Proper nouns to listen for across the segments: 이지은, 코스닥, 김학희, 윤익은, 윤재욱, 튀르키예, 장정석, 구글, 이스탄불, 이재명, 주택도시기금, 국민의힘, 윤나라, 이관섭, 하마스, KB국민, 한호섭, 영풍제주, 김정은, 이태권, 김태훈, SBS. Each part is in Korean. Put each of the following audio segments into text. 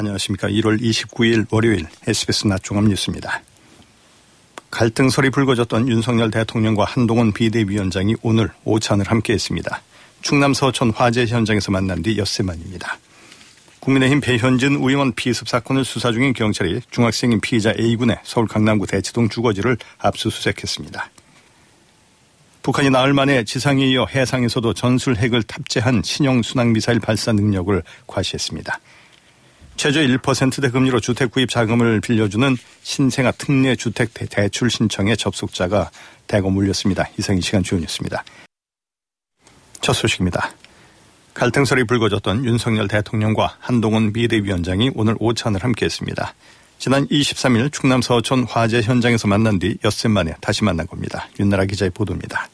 안녕하십니까. 1월 29일 월요일 SBS 낮 종합뉴스입니다. 갈등설이 불거졌던 윤석열 대통령과 한동훈 비대위원장이 오늘 오찬을 함께했습니다. 충남 서천 화재 현장에서 만난 뒤 엿새 만입니다. 국민의힘 배현진 의원 피습 사건을 수사 중인 경찰이 중학생인 피의자 A군의 서울 강남구 대치동 주거지를 압수수색했습니다. 북한이 나흘 만에 지상에 이어 해상에서도 전술핵을 탑재한 신형 순항미사일 발사 능력을 과시했습니다. 최저 1%대 금리로 주택 구입 자금을 빌려주는 신생아 특례 주택 대출 신청에 접속자가 대거 몰렸습니다. 이상 이 시간 주요 뉴스입니다. 첫 소식입니다. 갈등설이 불거졌던 윤석열 대통령과 한동훈 비대위원장이 오늘 오찬을 함께했습니다. 지난 23일 충남 서천 화재 현장에서 만난 뒤 엿새 만에 다시 만난 겁니다. 윤나라 기자의 보도입니다.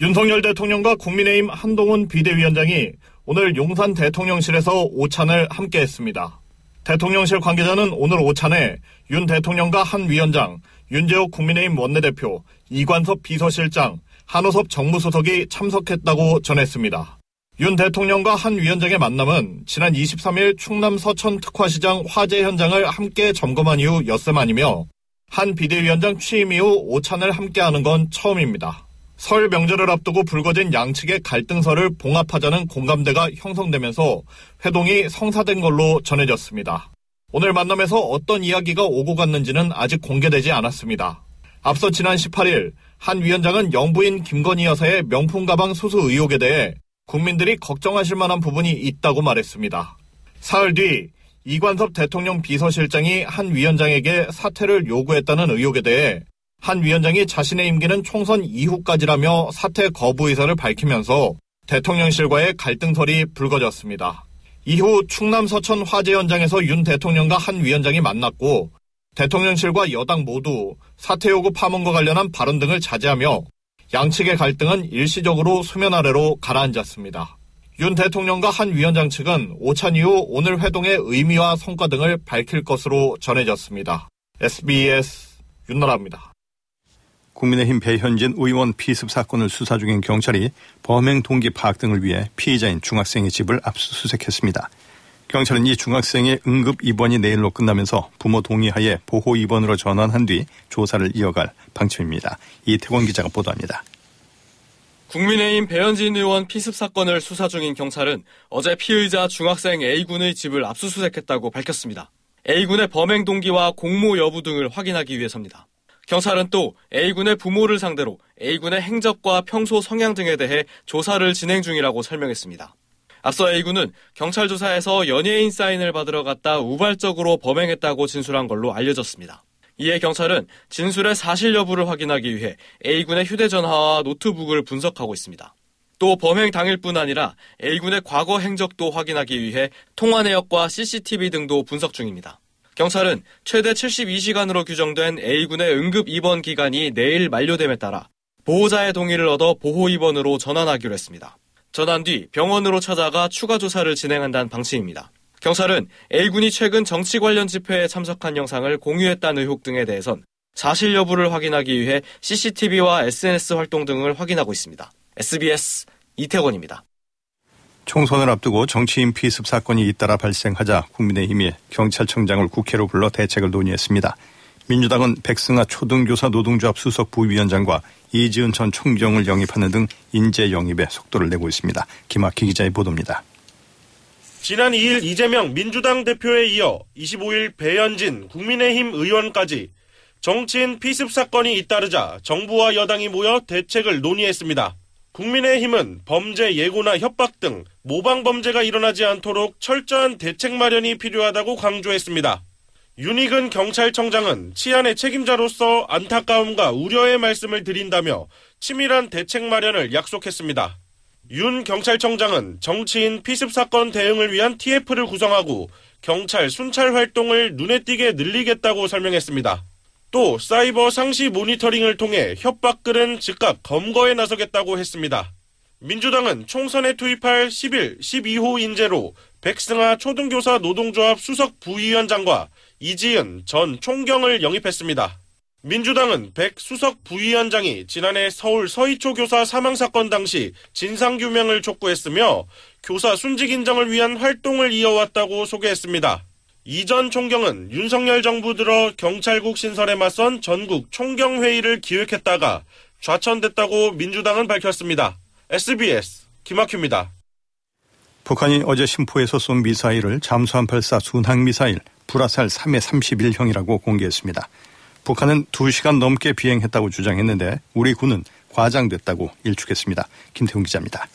윤석열 대통령과 국민의힘 한동훈 비대위원장이 오늘 용산 대통령실에서 오찬을 함께했습니다. 대통령실 관계자는 오늘 오찬에 윤 대통령과 한 위원장, 윤재욱 국민의힘 원내대표, 이관섭 비서실장, 한호섭 정무수석이 참석했다고 전했습니다. 윤 대통령과 한 위원장의 만남은 지난 23일 충남 서천 특화시장 화재 현장을 함께 점검한 이후 엿새 만이며 한 비대위원장 취임 이후 오찬을 함께하는 건 처음입니다. 설 명절을 앞두고 불거진 양측의 갈등설을 봉합하자는 공감대가 형성되면서 회동이 성사된 걸로 전해졌습니다. 오늘 만남에서 어떤 이야기가 오고 갔는지는 아직 공개되지 않았습니다. 앞서 지난 18일 한 위원장은 영부인 김건희 여사의 명품 가방 수수 의혹에 대해 국민들이 걱정하실 만한 부분이 있다고 말했습니다. 사흘 뒤 이관섭 대통령 비서실장이 한 위원장에게 사퇴를 요구했다는 의혹에 대해 한 위원장이 자신의 임기는 총선 이후까지라며 사퇴 거부 의사를 밝히면서 대통령실과의 갈등설이 불거졌습니다. 이후 충남 서천 화재 현장에서 윤 대통령과 한 위원장이 만났고 대통령실과 여당 모두 사퇴 요구 파문과 관련한 발언 등을 자제하며 양측의 갈등은 일시적으로 수면 아래로 가라앉았습니다. 윤 대통령과 한 위원장 측은 오찬 이후 오늘 회동의 의미와 성과 등을 밝힐 것으로 전해졌습니다. SBS 윤나라입니다. 국민의힘 배현진 의원 피습 사건을 수사 중인 경찰이 범행 동기 파악 등을 위해 피의자인 중학생의 집을 압수수색했습니다. 경찰은 이 중학생의 응급 입원이 내일로 끝나면서 부모 동의하에 보호 입원으로 전환한 뒤 조사를 이어갈 방침입니다. 이태권 기자가 보도합니다. 국민의힘 배현진 의원 피습 사건을 수사 중인 경찰은 어제 피의자 중학생 A군의 집을 압수수색했다고 밝혔습니다. A군의 범행 동기와 공모 여부 등을 확인하기 위해서입니다. 경찰은 또 A군의 부모를 상대로 A군의 행적과 평소 성향 등에 대해 조사를 진행 중이라고 설명했습니다. 앞서 A군은 경찰 조사에서 연예인 사인을 받으러 갔다 우발적으로 범행했다고 진술한 걸로 알려졌습니다. 이에 경찰은 진술의 사실 여부를 확인하기 위해 A군의 휴대전화와 노트북을 분석하고 있습니다. 또 범행 당일뿐 아니라 A군의 과거 행적도 확인하기 위해 통화 내역과 CCTV 등도 분석 중입니다. 경찰은 최대 72시간으로 규정된 A군의 응급 입원 기간이 내일 만료됨에 따라 보호자의 동의를 얻어 보호 입원으로 전환하기로 했습니다. 전환 뒤 병원으로 찾아가 추가 조사를 진행한다는 방침입니다. 경찰은 A군이 최근 정치 관련 집회에 참석한 영상을 공유했다는 의혹 등에 대해선 사실 여부를 확인하기 위해 CCTV와 SNS 활동 등을 확인하고 있습니다. SBS 이태권입니다. 총선을 앞두고 정치인 피습 사건이 잇따라 발생하자 국민의힘이 경찰청장을 국회로 불러 대책을 논의했습니다. 민주당은 백승아 초등교사 노동조합 수석 부위원장과 이지은 전 총경을 영입하는 등 인재 영입에 속도를 내고 있습니다. 김학희 기자의 보도입니다. 지난 2일 이재명 민주당 대표에 이어 25일 배현진 국민의힘 의원까지 정치인 피습 사건이 잇따르자 정부와 여당이 모여 대책을 논의했습니다. 국민의힘은 범죄 예고나 협박 등 모방 범죄가 일어나지 않도록 철저한 대책 마련이 필요하다고 강조했습니다. 윤익은 경찰청장은 치안의 책임자로서 안타까움과 우려의 말씀을 드린다며 치밀한 대책 마련을 약속했습니다. 윤 경찰청장은 정치인 피습 사건 대응을 위한 TF를 구성하고 경찰 순찰 활동을 눈에 띄게 늘리겠다고 설명했습니다. 또 사이버 상시 모니터링을 통해 협박글은 즉각 검거에 나서겠다고 했습니다. 민주당은 총선에 투입할 10일 12호 인재로 백승아 초등교사 노동조합 수석 부위원장과 이지은 전 총경을 영입했습니다. 민주당은 백 수석 부위원장이 지난해 서울 서이초 교사 사망사건 당시 진상규명을 촉구했으며 교사 순직 인정을 위한 활동을 이어왔다고 소개했습니다. 이 전 총경은 윤석열 정부 들어 경찰국 신설에 맞선 전국 총경회의를 기획했다가 좌천됐다고 민주당은 밝혔습니다. SBS 김학규입니다. 북한이 어제 심포에서 쏜 미사일을 잠수함 발사 순항미사일 불화살 3의 31형이라고 공개했습니다. 북한은 2시간 넘게 비행했다고 주장했는데 우리 군은 과장됐다고 일축했습니다. 김태훈 기자입니다.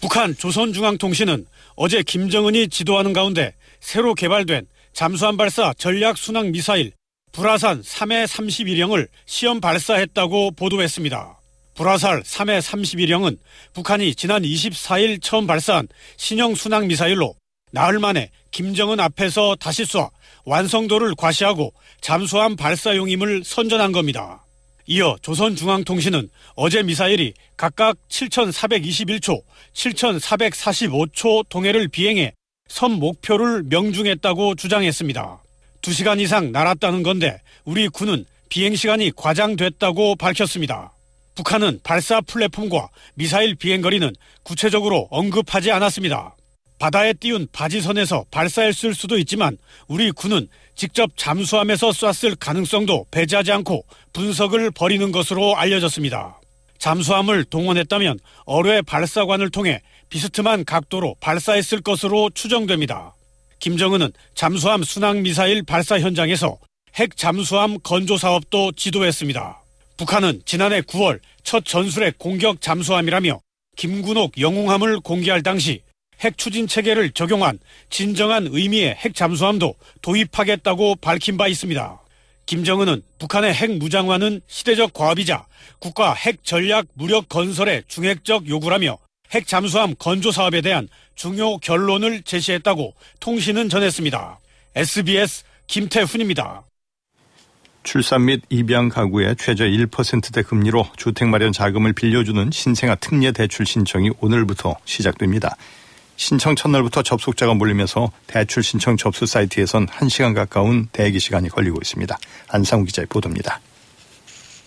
북한 조선중앙통신은 어제 김정은이 지도하는 가운데 새로 개발된 잠수함 발사 전략 순항 미사일 불화산 3의 31형을 시험 발사했다고 보도했습니다. 불화살 3의 31형은 북한이 지난 24일 처음 발사한 신형 순항 미사일로 나흘 만에 김정은 앞에서 다시 쏴 완성도를 과시하고 잠수함 발사용임을 선전한 겁니다. 이어 조선중앙통신은 어제 미사일이 각각 7,421초, 7,445초 동해를 비행해 섬 목표를 명중했다고 주장했습니다. 2시간 이상 날았다는 건데 우리 군은 비행시간이 과장됐다고 밝혔습니다. 북한은 발사 플랫폼과 미사일 비행거리는 구체적으로 언급하지 않았습니다. 바다에 띄운 바지선에서 발사했을 수도 있지만 우리 군은 직접 잠수함에서 쐈을 가능성도 배제하지 않고 분석을 벌이는 것으로 알려졌습니다. 잠수함을 동원했다면 어뢰 발사관을 통해 비스듬한 각도로 발사했을 것으로 추정됩니다. 김정은은 잠수함 순항미사일 발사 현장에서 핵 잠수함 건조 사업도 지도했습니다. 북한은 지난해 9월 첫 전술핵 공격 잠수함이라며 김군옥 영웅함을 공개할 당시 핵 추진 체계를 적용한 진정한 의미의 핵 잠수함도 도입하겠다고 밝힌 바 있습니다. 김정은은 북한의 핵 무장화는 시대적 과업이자 국가 핵 전략 무력 건설의 중핵적 요구라며 핵 잠수함 건조 사업에 대한 중요 결론을 제시했다고 통신은 전했습니다. SBS 김태훈입니다. 출산 및 입양 가구의 최저 1%대 금리로 주택 마련 자금을 빌려주는 신생아 특례 대출 신청이 오늘부터 시작됩니다. 신청 첫날부터 접속자가 몰리면서 대출 신청 접수 사이트에선 1시간 가까운 대기 시간이 걸리고 있습니다. 안상우 기자의 보도입니다.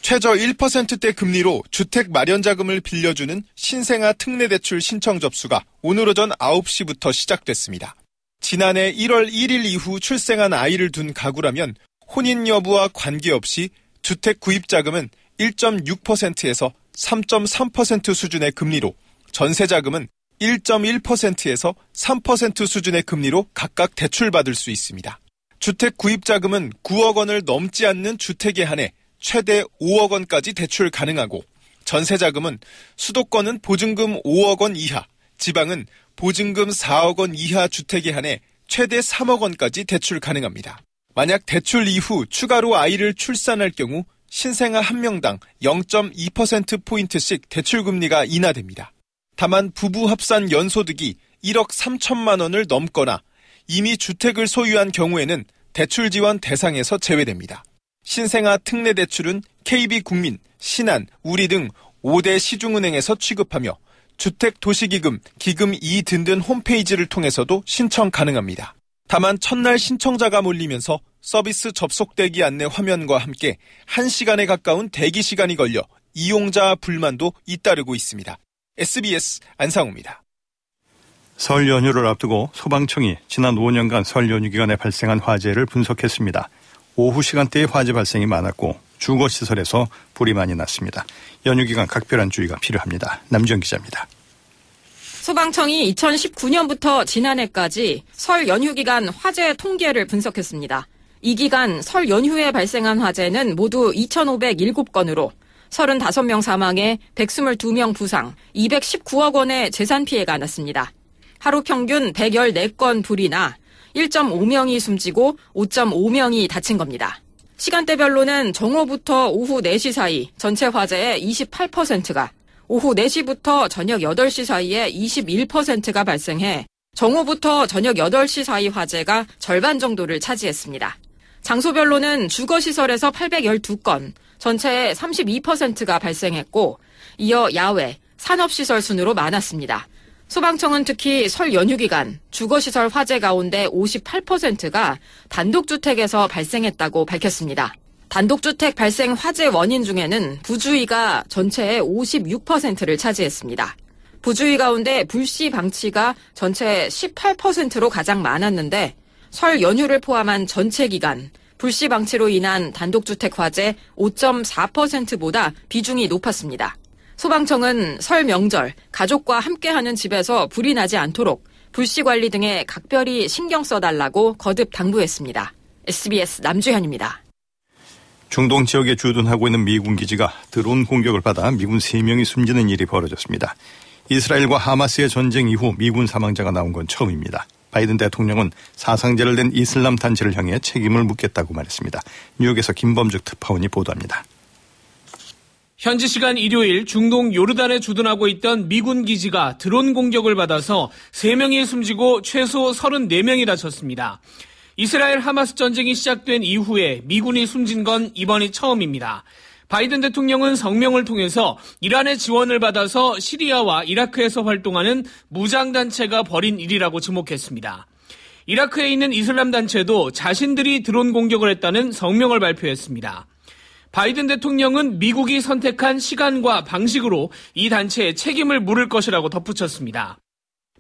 최저 1%대 금리로 주택 마련 자금을 빌려주는 신생아 특례 대출 신청 접수가 오늘 오전 9시부터 시작됐습니다. 지난해 1월 1일 이후 출생한 아이를 둔 가구라면 혼인 여부와 관계없이 주택 구입 자금은 1.6%에서 3.3% 수준의 금리로 전세 자금은 1.1%에서 3% 수준의 금리로 각각 대출받을 수 있습니다. 주택 구입 자금은 9억 원을 넘지 않는 주택에 한해 최대 5억 원까지 대출 가능하고 전세 자금은 수도권은 보증금 5억 원 이하, 지방은 보증금 4억 원 이하 주택에 한해 최대 3억 원까지 대출 가능합니다. 만약 대출 이후 추가로 아이를 출산할 경우 신생아 1명당 0.2%포인트씩 대출금리가 인하됩니다. 다만 부부 합산 연소득이 1억 3천만 원을 넘거나 이미 주택을 소유한 경우에는 대출 지원 대상에서 제외됩니다. 신생아 특례 대출은 KB국민, 신한, 우리 등 5대 시중은행에서 취급하며 주택도시기금, 기금이 등등 홈페이지를 통해서도 신청 가능합니다. 다만 첫날 신청자가 몰리면서 서비스 접속 대기 안내 화면과 함께 1시간에 가까운 대기 시간이 걸려 이용자 불만도 잇따르고 있습니다. SBS 안상우입니다. 설 연휴를 앞두고 소방청이 지난 5년간 설 연휴 기간에 발생한 화재를 분석했습니다. 오후 시간대에 화재 발생이 많았고 주거시설에서 불이 많이 났습니다. 연휴 기간 각별한 주의가 필요합니다. 남지영 기자입니다. 소방청이 2019년부터 지난해까지 설 연휴 기간 화재 통계를 분석했습니다. 이 기간 설 연휴에 발생한 화재는 모두 2,507건으로 35명 사망에 122명 부상, 219억 원의 재산 피해가 났습니다. 하루 평균 114건 불이 나 1.5명이 숨지고 5.5명이 다친 겁니다. 시간대별로는 정오부터 오후 4시 사이 전체 화재의 28%가, 오후 4시부터 저녁 8시 사이에 21%가 발생해 정오부터 저녁 8시 사이 화재가 절반 정도를 차지했습니다. 장소별로는 주거시설에서 812건, 전체의 32%가 발생했고 이어 야외, 산업시설 순으로 많았습니다. 소방청은 특히 설 연휴 기간 주거시설 화재 가운데 58%가 단독주택에서 발생했다고 밝혔습니다. 단독주택 발생 화재 원인 중에는 부주의가 전체의 56%를 차지했습니다. 부주의 가운데 불씨 방치가 전체의 18%로 가장 많았는데 설 연휴를 포함한 전체 기간 불씨 방치로 인한 단독주택 화재 5.4%보다 비중이 높았습니다. 소방청은 설 명절 가족과 함께하는 집에서 불이 나지 않도록 불씨 관리 등에 각별히 신경 써달라고 거듭 당부했습니다. SBS 남주현입니다. 중동 지역에 주둔하고 있는 미군 기지가 드론 공격을 받아 미군 3명이 숨지는 일이 벌어졌습니다. 이스라엘과 하마스의 전쟁 이후 미군 사망자가 나온 건 처음입니다. 바이든 대통령은 사상자를 낸 이슬람 단체를 향해 책임을 묻겠다고 말했습니다. 뉴욕에서 김범죽 특파원이 보도합니다. 현지 시간 일요일 중동 요르단에 주둔하고 있던 미군 기지가 드론 공격을 받아서 3명이 숨지고 최소 34명이 다쳤습니다. 이스라엘 하마스 전쟁이 시작된 이후에 미군이 숨진 건 이번이 처음입니다. 바이든 대통령은 성명을 통해서 이란의 지원을 받아서 시리아와 이라크에서 활동하는 무장단체가 벌인 일이라고 지목했습니다. 이라크에 있는 이슬람 단체도 자신들이 드론 공격을 했다는 성명을 발표했습니다. 바이든 대통령은 미국이 선택한 시간과 방식으로 이 단체에 책임을 물을 것이라고 덧붙였습니다.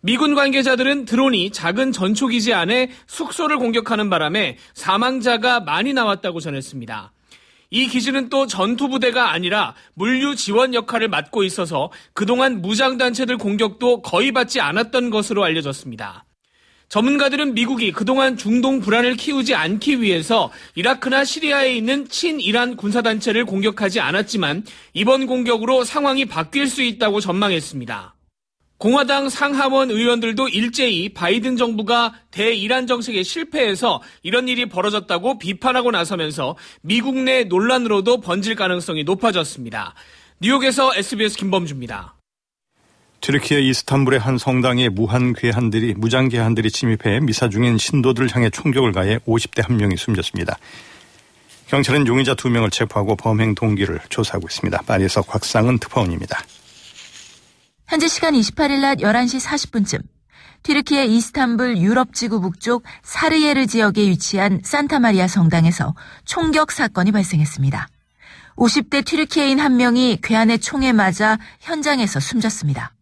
미군 관계자들은 드론이 작은 전초기지 안에 숙소를 공격하는 바람에 사망자가 많이 나왔다고 전했습니다. 이 기지는 또 전투부대가 아니라 물류 지원 역할을 맡고 있어서 그동안 무장단체들 공격도 거의 받지 않았던 것으로 알려졌습니다. 전문가들은 미국이 그동안 중동 불안을 키우지 않기 위해서 이라크나 시리아에 있는 친이란 군사단체를 공격하지 않았지만 이번 공격으로 상황이 바뀔 수 있다고 전망했습니다. 공화당 상하원 의원들도 일제히 바이든 정부가 대이란 정책에 실패해서 이런 일이 벌어졌다고 비판하고 나서면서 미국 내 논란으로도 번질 가능성이 높아졌습니다. 뉴욕에서 SBS 김범주입니다. 튀르키예 이스탄불의 한 성당에 무장 괴한들이 침입해 미사 중인 신도들을 향해 총격을 가해 50대 1명이 숨졌습니다. 경찰은 용의자 2명을 체포하고 범행 동기를 조사하고 있습니다. 파리에서 곽상은 특파원입니다. 현지 시간 28일 낮 11시 40분쯤 튀르키예 이스탄불 유럽지구 북쪽 사르예르 지역에 위치한 산타마리아 성당에서 총격 사건이 발생했습니다. 50대 튀르키예인 1명이 괴한의 총에 맞아 현장에서 숨졌습니다.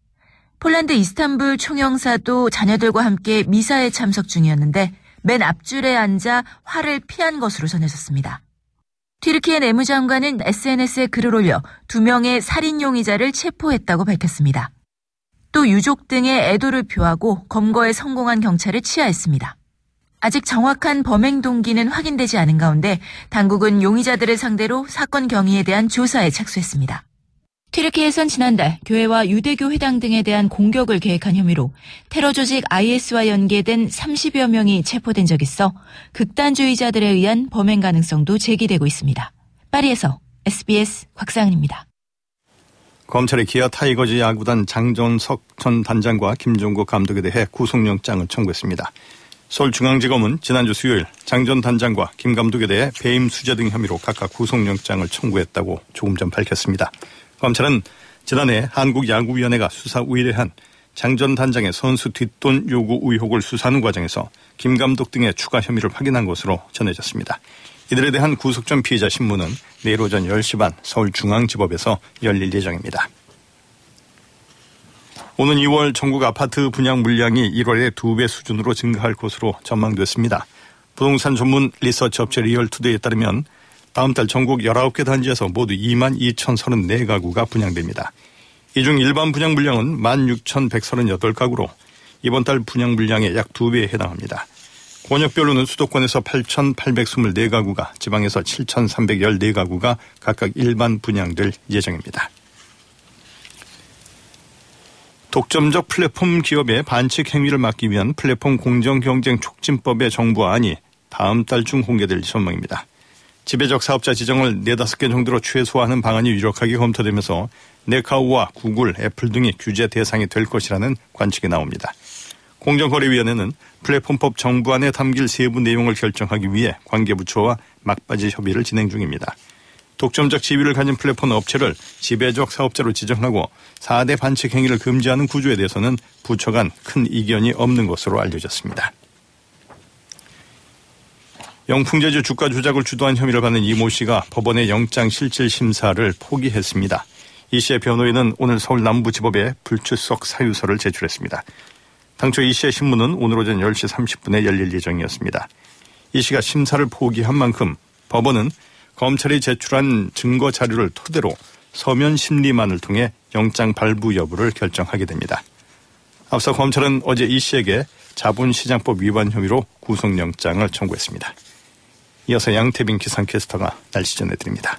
폴란드 이스탄불 총영사도 자녀들과 함께 미사에 참석 중이었는데 맨 앞줄에 앉아 화를 피한 것으로 전해졌습니다. 튀르키예 내무장관은 SNS에 글을 올려 2명의 살인 용의자를 체포했다고 밝혔습니다. 또 유족 등의 애도를 표하고 검거에 성공한 경찰을 치하했습니다. 아직 정확한 범행 동기는 확인되지 않은 가운데 당국은 용의자들을 상대로 사건 경위에 대한 조사에 착수했습니다. 튀르키예선 지난달 교회와 유대교 회당 등에 대한 공격을 계획한 혐의로 테러 조직 IS와 연계된 30여 명이 체포된 적이 있어 극단주의자들에 의한 범행 가능성도 제기되고 있습니다. 파리에서 SBS 곽상은입니다. 검찰이 기아 타이거즈 야구단 장정석 전 단장과 김종국 감독에 대해 구속영장을 청구했습니다. 서울중앙지검은 지난주 수요일 장 전 단장과 김 감독에 대해 배임 수재 등 혐의로 각각 구속영장을 청구했다고 조금 전 밝혔습니다. 검찰은 지난해 한국야구위원회가 수사 우회한 장 전 단장의 선수 뒷돈 요구 의혹을 수사하는 과정에서 김 감독 등의 추가 혐의를 확인한 것으로 전해졌습니다. 이들에 대한 구속 전 피의자 신문은 내일 오전 10시 반 서울중앙지법에서 열릴 예정입니다. 오는 2월 전국 아파트 분양 물량이 1월에 2배 수준으로 증가할 것으로 전망됐습니다. 부동산 전문 리서치 업체 리얼투데이에 따르면 다음 달 전국 19개 단지에서 모두 2만 2,034가구가 분양됩니다. 이 중 일반 분양 물량은 1만 6,138가구로 이번 달 분양 물량의 약 2배에 해당합니다. 권역별로는 수도권에서 8,824가구가, 지방에서 7,314가구가 각각 일반 분양될 예정입니다. 독점적 플랫폼 기업의 반칙 행위를 막기 위한 플랫폼 공정경쟁 촉진법의 정부안이 다음 달 중 공개될 전망입니다. 지배적 사업자 지정을 4-5개 정도로 최소화하는 방안이 유력하게 검토되면서 네카오와 구글, 애플 등이 규제 대상이 될 것이라는 관측이 나옵니다. 공정거래위원회는 플랫폼법 정부안에 담길 세부 내용을 결정하기 위해 관계부처와 막바지 협의를 진행 중입니다. 독점적 지위를 가진 플랫폼 업체를 지배적 사업자로 지정하고 4대 반칙 행위를 금지하는 구조에 대해서는 부처 간 큰 이견이 없는 것으로 알려졌습니다. 영풍제주 주가 조작을 주도한 혐의를 받는 이모 씨가 법원의 영장실질심사를 포기했습니다. 이 씨의 변호인은 오늘 서울 남부지법에 불출석 사유서를 제출했습니다. 당초 이 씨의 신문은 오늘 오전 10시 30분에 열릴 예정이었습니다. 이 씨가 심사를 포기한 만큼 법원은 검찰이 제출한 증거 자료를 토대로 서면 심리만을 통해 영장 발부 여부를 결정하게 됩니다. 앞서 검찰은 어제 이 씨에게 자본시장법 위반 혐의로 구속영장을 청구했습니다. 이어서 양태빈 기상캐스터가 날씨 전해드립니다.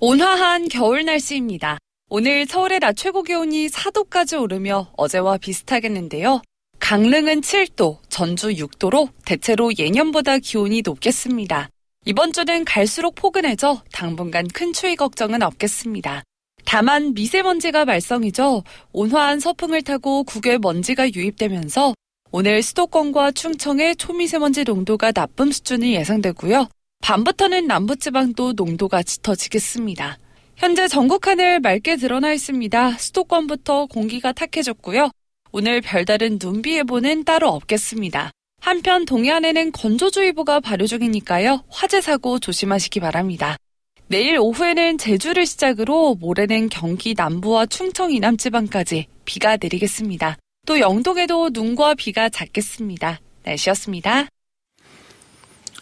온화한 겨울 날씨입니다. 오늘 서울의 낮 최고 기온이 4도까지 오르며 어제와 비슷하겠는데요. 강릉은 7도, 전주 6도로 대체로 예년보다 기온이 높겠습니다. 이번 주는 갈수록 포근해져 당분간 큰 추위 걱정은 없겠습니다. 다만 미세먼지가 말썽이죠. 온화한 서풍을 타고 국외 먼지가 유입되면서 오늘 수도권과 충청의 초미세먼지 농도가 나쁨 수준이 예상되고요. 밤부터는 남부지방도 농도가 짙어지겠습니다. 현재 전국 하늘 맑게 드러나 있습니다. 수도권부터 공기가 탁해졌고요. 오늘 별다른 눈비 예보는 따로 없겠습니다. 한편 동해안에는 건조주의보가 발효 중이니까요. 화재 사고 조심하시기 바랍니다. 내일 오후에는 제주를 시작으로 모레는 경기 남부와 충청 이남지방까지 비가 내리겠습니다. 또 영동에도 눈과 비가 잦겠습니다. 날씨였습니다.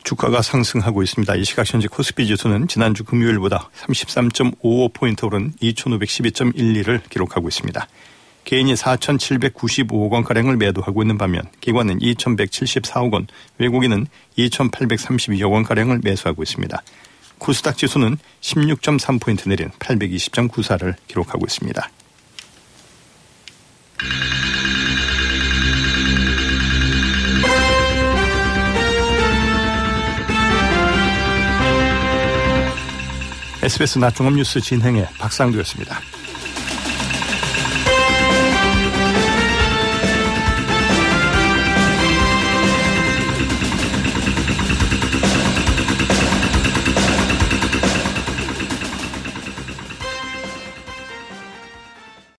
주가가 상승하고 있습니다. 이 시각 현재 코스피 지수는 지난주 금요일보다 33.55포인트 오른 2512.12를 기록하고 있습니다. 개인이 4,795억 원가량을 매도하고 있는 반면 기관은 2,174억 원, 외국인은 2,832억 원가량을 매수하고 있습니다. 코스닥 지수는 16.3포인트 내린 820.94를 기록하고 있습니다. SBS 낮종합 뉴스 진행의 박상도였습니다.